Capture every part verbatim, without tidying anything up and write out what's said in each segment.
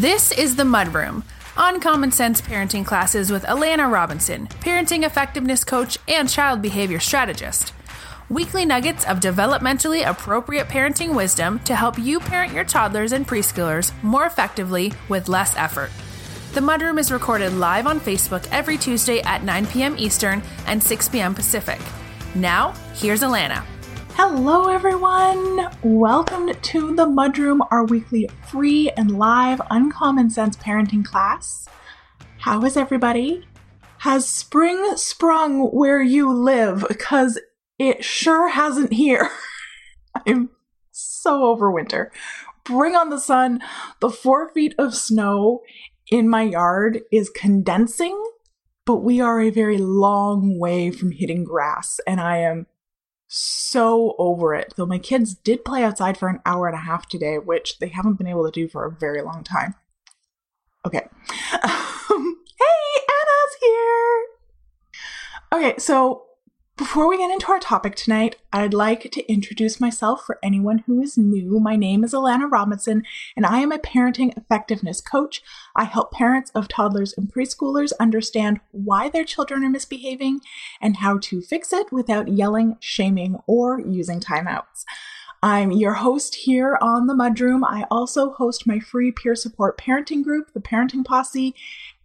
This is The Mudroom, uncommon sense parenting classes with Alana Robinson, parenting effectiveness coach and child behavior strategist. Weekly nuggets of developmentally appropriate parenting wisdom to help you parent your toddlers and preschoolers more effectively with less effort. The Mudroom is recorded live on Facebook every Tuesday at nine p.m. Eastern and six p.m. Pacific. Now, here's Alana. Hello, everyone. Welcome to The Mudroom, our weekly free and live uncommon sense parenting class. How is everybody? Has spring sprung where you live? Because it sure hasn't here. I'm so over winter. Bring on the sun. The four feet of snow in my yard is condensing, but we are a very long way from hitting grass, and I am so over it. Though my kids did play outside for an hour and a half today, which they haven't been able to do for a very long time. Okay. Um, hey, Anna's here! Okay, so before we get into our topic tonight, I'd like to introduce myself for anyone who is new. My name is Alana Robinson, and I am a parenting effectiveness coach. I help parents of toddlers and preschoolers understand why their children are misbehaving and how to fix it without yelling, shaming, or using timeouts. I'm your host here on The Mudroom. I also host my free peer support parenting group, The Parenting Posse,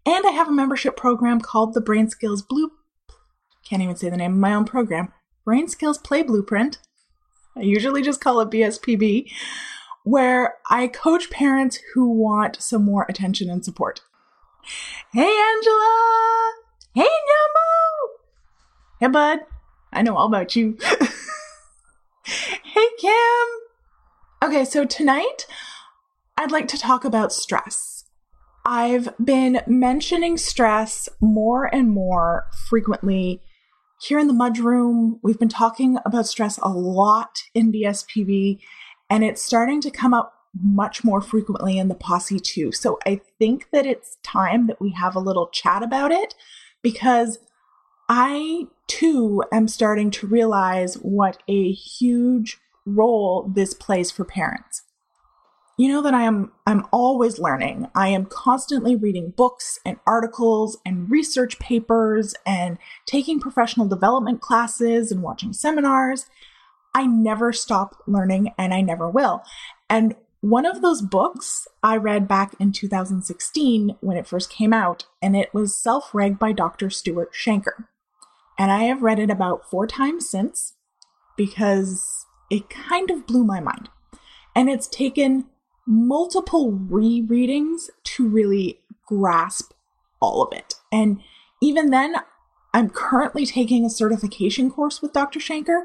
and I have a membership program called the Brain Skills Blueprint. Can't even say the name of my own program, Brain Skills Play Blueprint. I usually just call it B S P B, where I coach parents who want some more attention and support. Hey, Angela! Hey, Nemo! Hey, bud. I know all about you. Hey, Kim! Okay, so tonight, I'd like to talk about stress. I've been mentioning stress more and more frequently here in the Mudroom. We've been talking about stress a lot in B S P B, and it's starting to come up much more frequently in the Posse too. So I think that it's time that we have a little chat about it, because I too am starting to realize what a huge role this plays for parents. You know that I am I'm always learning. I am constantly reading books and articles and research papers and taking professional development classes and watching seminars. I never stop learning, and I never will. And one of those books I read back in two thousand sixteen when it first came out, and it was Self-Reg by Doctor Stuart Shanker. And I have read it about four times since, because it kind of blew my mind. And it's taken multiple rereadings to really grasp all of it. And even then, I'm currently taking a certification course with Doctor Shanker.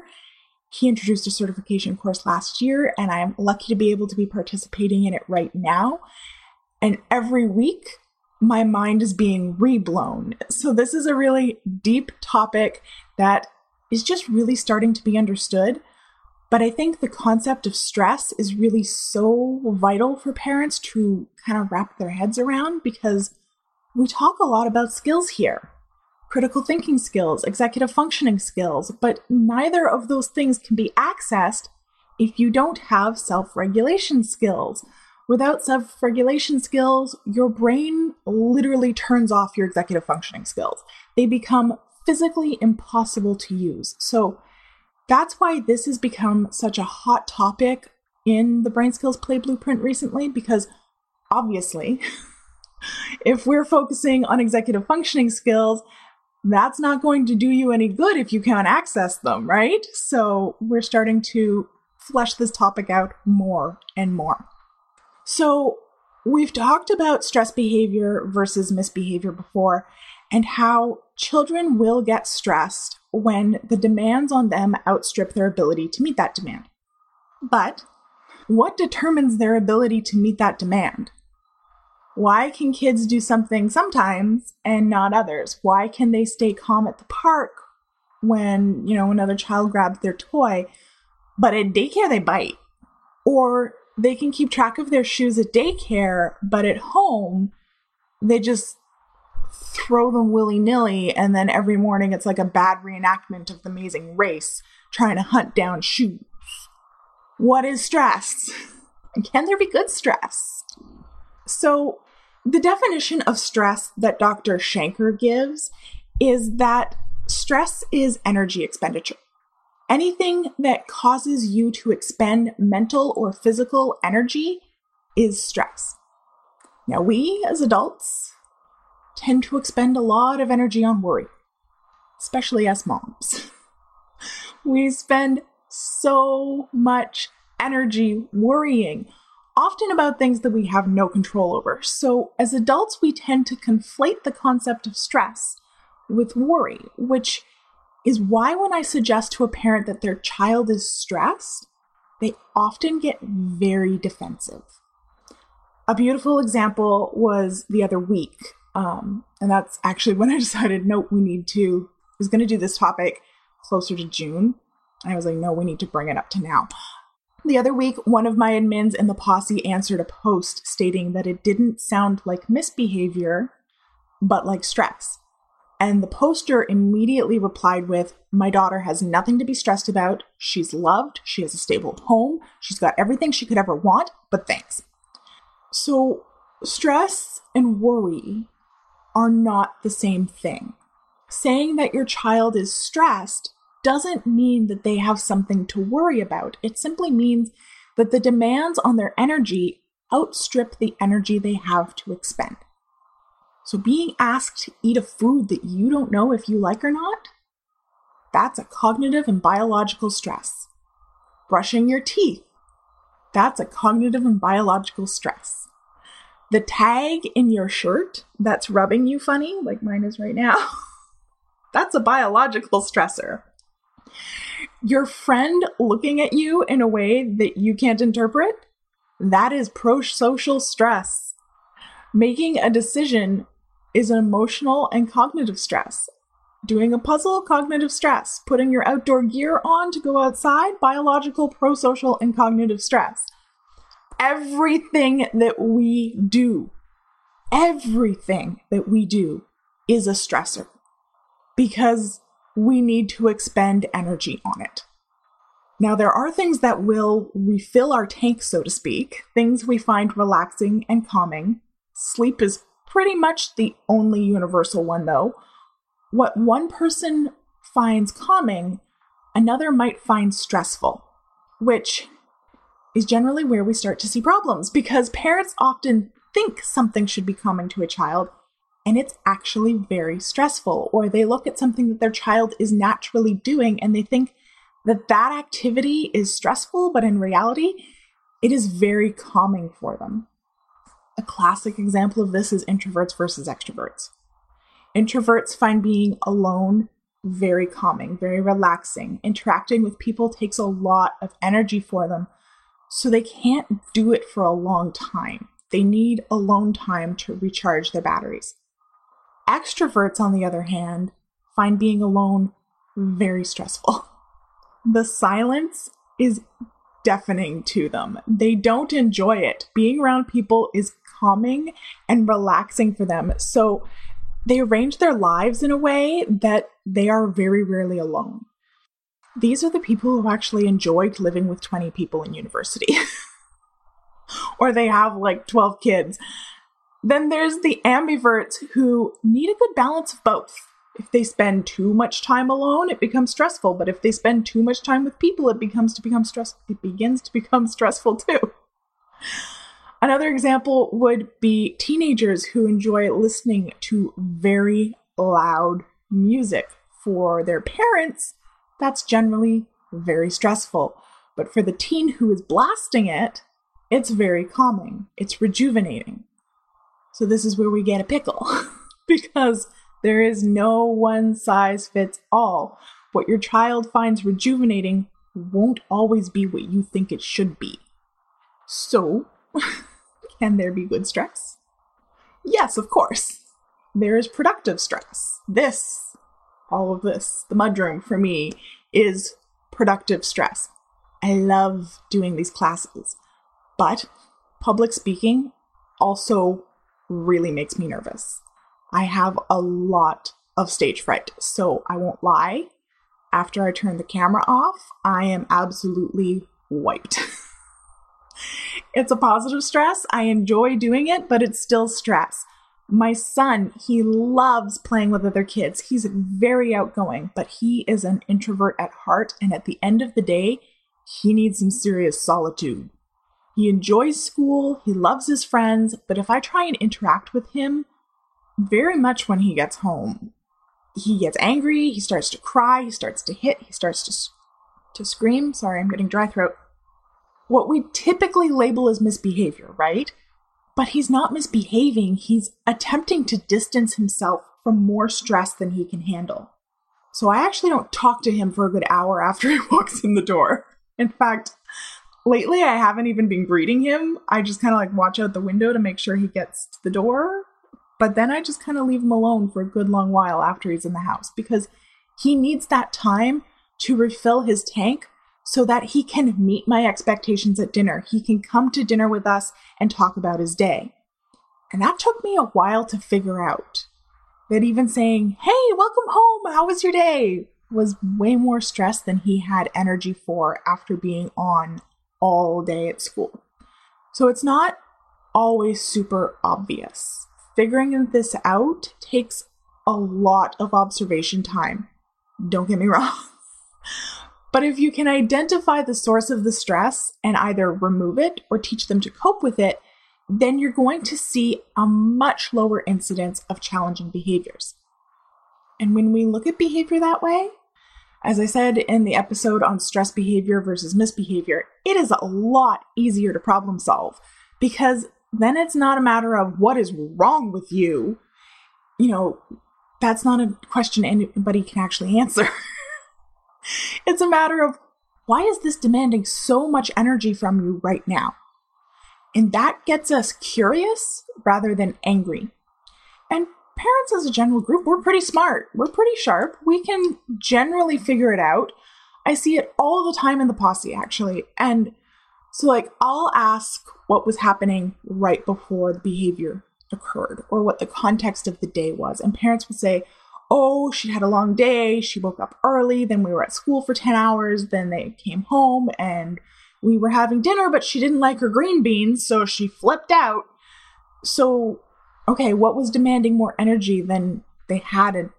He introduced a certification course last year, and I'm lucky to be able to be participating in it right now. And every week, my mind is being reblown. So this is a really deep topic that is just really starting to be understood. But I think the concept of stress is really so vital for parents to kind of wrap their heads around, because we talk a lot about skills here, critical thinking skills, executive functioning skills, but neither of those things can be accessed if you don't have self-regulation skills. Without self-regulation skills, your brain literally turns off your executive functioning skills. They become physically impossible to use. So that's why this has become such a hot topic in the Brain Skills Play Blueprint recently, because obviously, if we're focusing on executive functioning skills, that's not going to do you any good if you can't access them, right? So we're starting to flesh this topic out more and more. So we've talked about stress behavior versus misbehavior before, and how children will get stressed when the demands on them outstrip their ability to meet that demand. But what determines their ability to meet that demand? Why can kids do something sometimes and not others? Why can they stay calm at the park when, you know, another child grabs their toy, but at daycare they bite? Or they can keep track of their shoes at daycare, but at home they just throw them willy-nilly, and then every morning it's like a bad reenactment of The Amazing Race trying to hunt down shoes. What is stress? And can there be good stress? So the definition of stress that Doctor Shanker gives is that stress is energy expenditure. Anything that causes you to expend mental or physical energy is stress. Now, we as adults tend to expend a lot of energy on worry, especially as moms. We spend so much energy worrying, often about things that we have no control over. So as adults, we tend to conflate the concept of stress with worry, which is why when I suggest to a parent that their child is stressed, they often get very defensive. A beautiful example was the other week, um, and that's actually when I decided, no, we need to, I was going to do this topic closer to June, and I was like, no, we need to bring it up to now. The other week, one of my admins in the posse answered a post stating that it didn't sound like misbehavior, but like stress. And the poster immediately replied with, my daughter has nothing to be stressed about. She's loved. She has a stable home. She's got everything she could ever want, but thanks. So stress and worry are not the same thing. Saying that your child is stressed doesn't mean that they have something to worry about. It simply means that the demands on their energy outstrip the energy they have to expend. So being asked to eat a food that you don't know if you like or not, that's a cognitive and biological stress. Brushing your teeth, that's a cognitive and biological stress. The tag in your shirt that's rubbing you funny, like mine is right now, that's a biological stressor. Your friend looking at you in a way that you can't interpret, that is prosocial stress. Making a decision is an emotional and cognitive stress. Doing a puzzle, cognitive stress. Putting your outdoor gear on to go outside, biological, prosocial, and cognitive stress. Everything that we do, everything that we do is a stressor because we need to expend energy on it. Now, there are things that will refill our tank, so to speak, things we find relaxing and calming. Sleep is pretty much the only universal one, though. What one person finds calming, another might find stressful, which is generally where we start to see problems because parents often think something should be calming to a child, and it's actually very stressful, or they look at something that their child is naturally doing and they think that that activity is stressful, but in reality, it is very calming for them. A classic example of this is introverts versus extroverts. Introverts find being alone very calming, very relaxing. Interacting with people takes a lot of energy for them, so they can't do it for a long time. They need alone time to recharge their batteries. Extroverts, on the other hand, find being alone very stressful. The silence is deafening to them. They don't enjoy it. Being around people is calming and relaxing for them. So they arrange their lives in a way that they are very rarely alone. These are the people who actually enjoyed living with twenty people in university. Or they have like twelve kids. Then there's the ambiverts who need a good balance of both. If they spend too much time alone, it becomes stressful. But if they spend too much time with people, it becomes to become stress. It begins to become stressful too. Another example would be teenagers who enjoy listening to very loud music. For their parents, that's generally very stressful. But for the teen who is blasting it, it's very calming. It's rejuvenating. So this is where we get a pickle because there is no one size fits all. What your child finds rejuvenating won't always be what you think it should be. So, can there be good stress? Yes, of course. There is productive stress. This, all of this, the mudroom for me is productive stress. I love doing these classes, but public speaking also really makes me nervous. I have a lot of stage fright, so I won't lie. After I turn the camera off, I am absolutely wiped. It's a positive stress. I enjoy doing it, but it's still stress. My son, he loves playing with other kids. He's very outgoing, but he is an introvert at heart. And at the end of the day, he needs some serious solitude. He enjoys school. He loves his friends. But if I try and interact with him very much when he gets home, he gets angry. He starts to cry. He starts to hit. He starts to, to scream. Sorry, I'm getting dry throat. What we typically label as misbehavior, right? But he's not misbehaving. He's attempting to distance himself from more stress than he can handle. So I actually don't talk to him for a good hour after he walks in the door. In fact, lately I haven't even been greeting him. I just kind of like watch out the window to make sure he gets to the door. But then I just kind of leave him alone for a good long while after he's in the house, because he needs that time to refill his tank so that he can meet my expectations at dinner. He can come to dinner with us and talk about his day. And that took me a while to figure out that even saying, hey, welcome home, how was your day, was way more stress than he had energy for after being on all day at school. So it's not always super obvious. Figuring this out takes a lot of observation time. Don't get me wrong. But if you can identify the source of the stress and either remove it or teach them to cope with it, then you're going to see a much lower incidence of challenging behaviors. And when we look at behavior that way, as I said in the episode on stress behavior versus misbehavior, it is a lot easier to problem solve, because then it's not a matter of what is wrong with you. You know, that's not a question anybody can actually answer. It's a matter of, why is this demanding so much energy from you right now? And that gets us curious rather than angry. And parents as a general group, we're pretty smart. We're pretty sharp. We can generally figure it out. I see it all the time in the posse, actually. And so like, I'll ask what was happening right before the behavior occurred or what the context of the day was. And parents would say, oh, she had a long day, she woke up early, then we were at school for ten hours, then they came home and we were having dinner, but she didn't like her green beans, so she flipped out. So, okay, what was demanding more energy than they had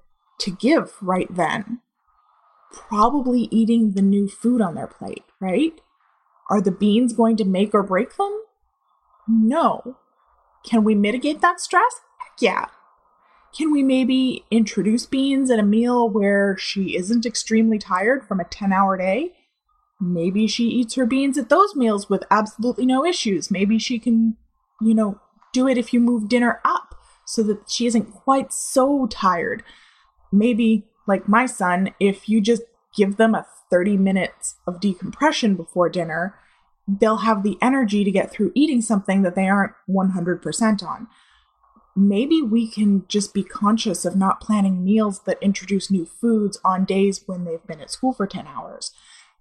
to give right then? Probably eating the new food on their plate, right? Are the beans going to make or break them? No. Can we mitigate that stress? Heck yeah. Can we maybe introduce beans at a meal where she isn't extremely tired from a ten-hour day? Maybe she eats her beans at those meals with absolutely no issues. Maybe she can, you know, do it if you move dinner up so that she isn't quite so tired. Maybe, like my son, if you just give them a thirty minutes of decompression before dinner, they'll have the energy to get through eating something that they aren't one hundred percent on. Maybe we can just be conscious of not planning meals that introduce new foods on days when they've been at school for ten hours.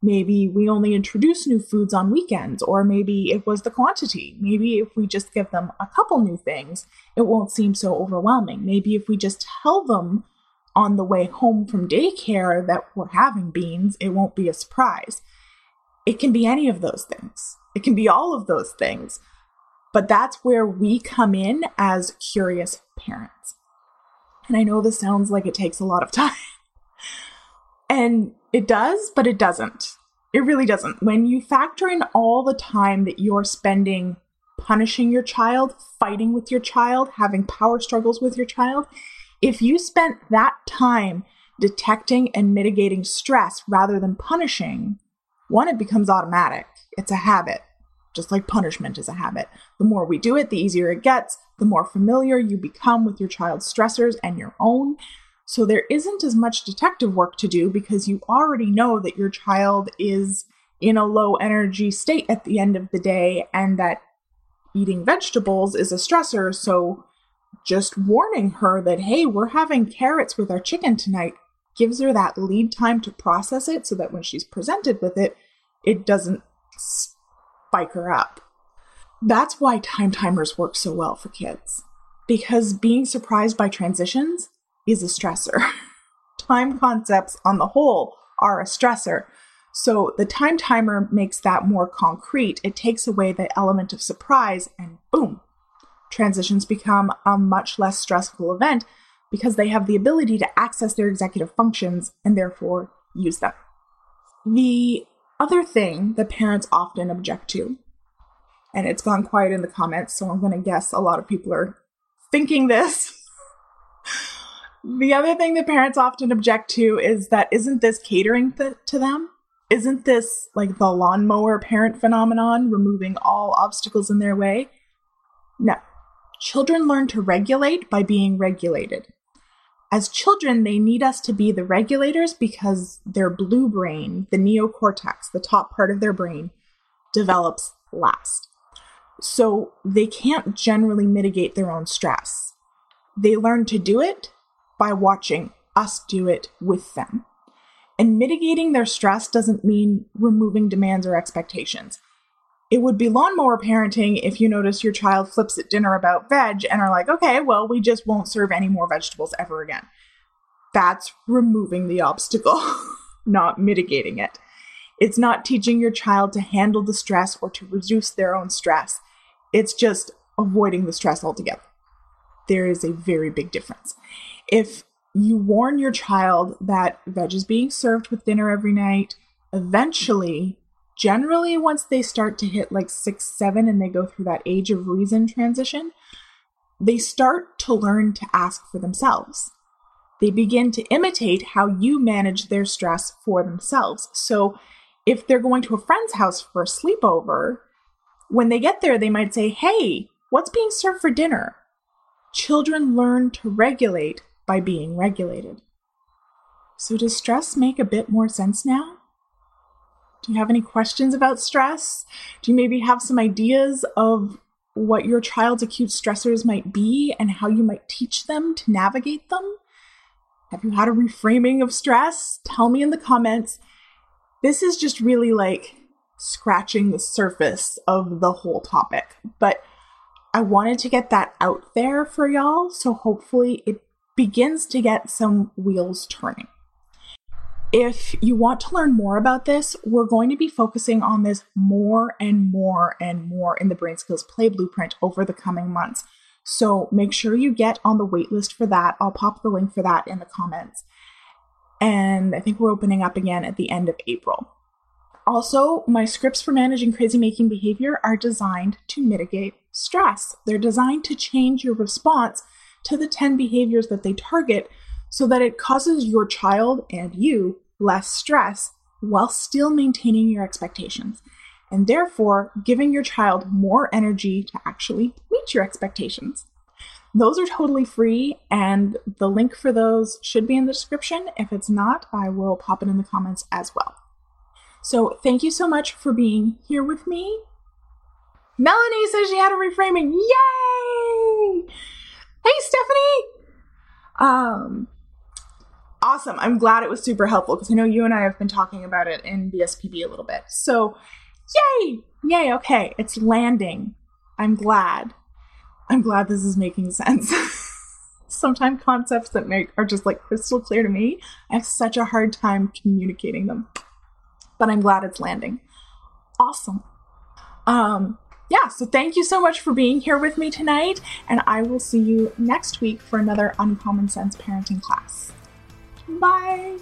Maybe we only introduce new foods on weekends, or maybe it was the quantity. Maybe if we just give them a couple new things, it won't seem so overwhelming. Maybe if we just tell them on the way home from daycare that we're having beans, it won't be a surprise. It can be any of those things. It can be all of those things. But that's where we come in as curious parents. And I know this sounds like it takes a lot of time. And it does, but it doesn't. It really doesn't. When you factor in all the time that you're spending punishing your child, fighting with your child, having power struggles with your child, if you spent that time detecting and mitigating stress rather than punishing, one, it becomes automatic. It's a habit. Just like punishment is a habit. The more we do it, the easier it gets, the more familiar you become with your child's stressors and your own. So there isn't as much detective work to do because you already know that your child is in a low energy state at the end of the day and that eating vegetables is a stressor. So just warning her that, hey, we're having carrots with our chicken tonight gives her that lead time to process it so that when she's presented with it, it doesn't st- spike her up. That's why time timers work so well for kids, because being surprised by transitions is a stressor. Time concepts on the whole are a stressor. So the time timer makes that more concrete. It takes away the element of surprise, and boom, transitions become a much less stressful event because they have the ability to access their executive functions and therefore use them. The other thing that parents often object to, and it's gone quiet in the comments, so I'm going to guess a lot of people are thinking this. The other thing that parents often object to is that, isn't this catering th- to them? Isn't this like the lawnmower parent phenomenon, removing all obstacles in their way? No. Children learn to regulate by being regulated. As children, they need us to be the regulators because their blue brain, the neocortex, the top part of their brain, develops last. So they can't generally mitigate their own stress. They learn to do it by watching us do it with them. And mitigating their stress doesn't mean removing demands or expectations. It would be lawnmower parenting if you notice your child flips at dinner about veg and are like, okay, well, we just won't serve any more vegetables ever again. That's removing the obstacle, not mitigating it. It's not teaching your child to handle the stress or to reduce their own stress. It's just avoiding the stress altogether. There is a very big difference. If you warn your child that veg is being served with dinner every night, eventually, generally, once they start to hit like six, seven, and they go through that age of reason transition, they start to learn to ask for themselves. They begin to imitate how you manage their stress for themselves. So if they're going to a friend's house for a sleepover, when they get there, they might say, hey, what's being served for dinner? Children learn to regulate by being regulated. So does stress make a bit more sense now? Do you have any questions about stress? Do you maybe have some ideas of what your child's acute stressors might be and how you might teach them to navigate them? Have you had a reframing of stress? Tell me in the comments. This is just really like scratching the surface of the whole topic, but I wanted to get that out there for y'all, so hopefully it begins to get some wheels turning. If you want to learn more about this, we're going to be focusing on this more and more and more in the Brain Skills Play Blueprint over the coming months. So make sure you get on the waitlist for that. I'll pop the link for that in the comments. And I think we're opening up again at the end of April. Also, my scripts for managing crazy-making behavior are designed to mitigate stress. They're designed to change your response to the ten behaviors that they target so that it causes your child and you less stress while still maintaining your expectations, and therefore giving your child more energy to actually meet your expectations. Those are totally free, and the link for those should be in the description. If it's not, I will pop it in the comments as well. So thank you so much for being here with me. Melanie says she had a reframing. Yay! Hey, Stephanie! Um, awesome. I'm glad it was super helpful because I know you and I have been talking about it in B S P B a little bit. So yay! Yay, okay. It's landing. I'm glad. I'm glad this is making sense. Sometimes concepts that make are just like crystal clear to me, I have such a hard time communicating them. But I'm glad it's landing. Awesome. Um, yeah, so thank you so much for being here with me tonight, and I will see you next week for another Uncommon Sense Parenting class. Bye!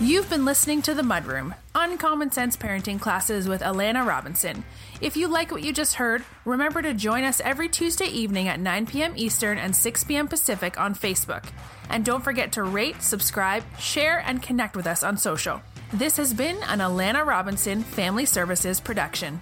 You've been listening to The Mudroom, Uncommon Sense Parenting Classes with Alana Robinson. If you like what you just heard, remember to join us every Tuesday evening at nine p.m. Eastern and six p.m. Pacific on Facebook. And don't forget to rate, subscribe, share, and connect with us on social. This has been an Alana Robinson Family Services production.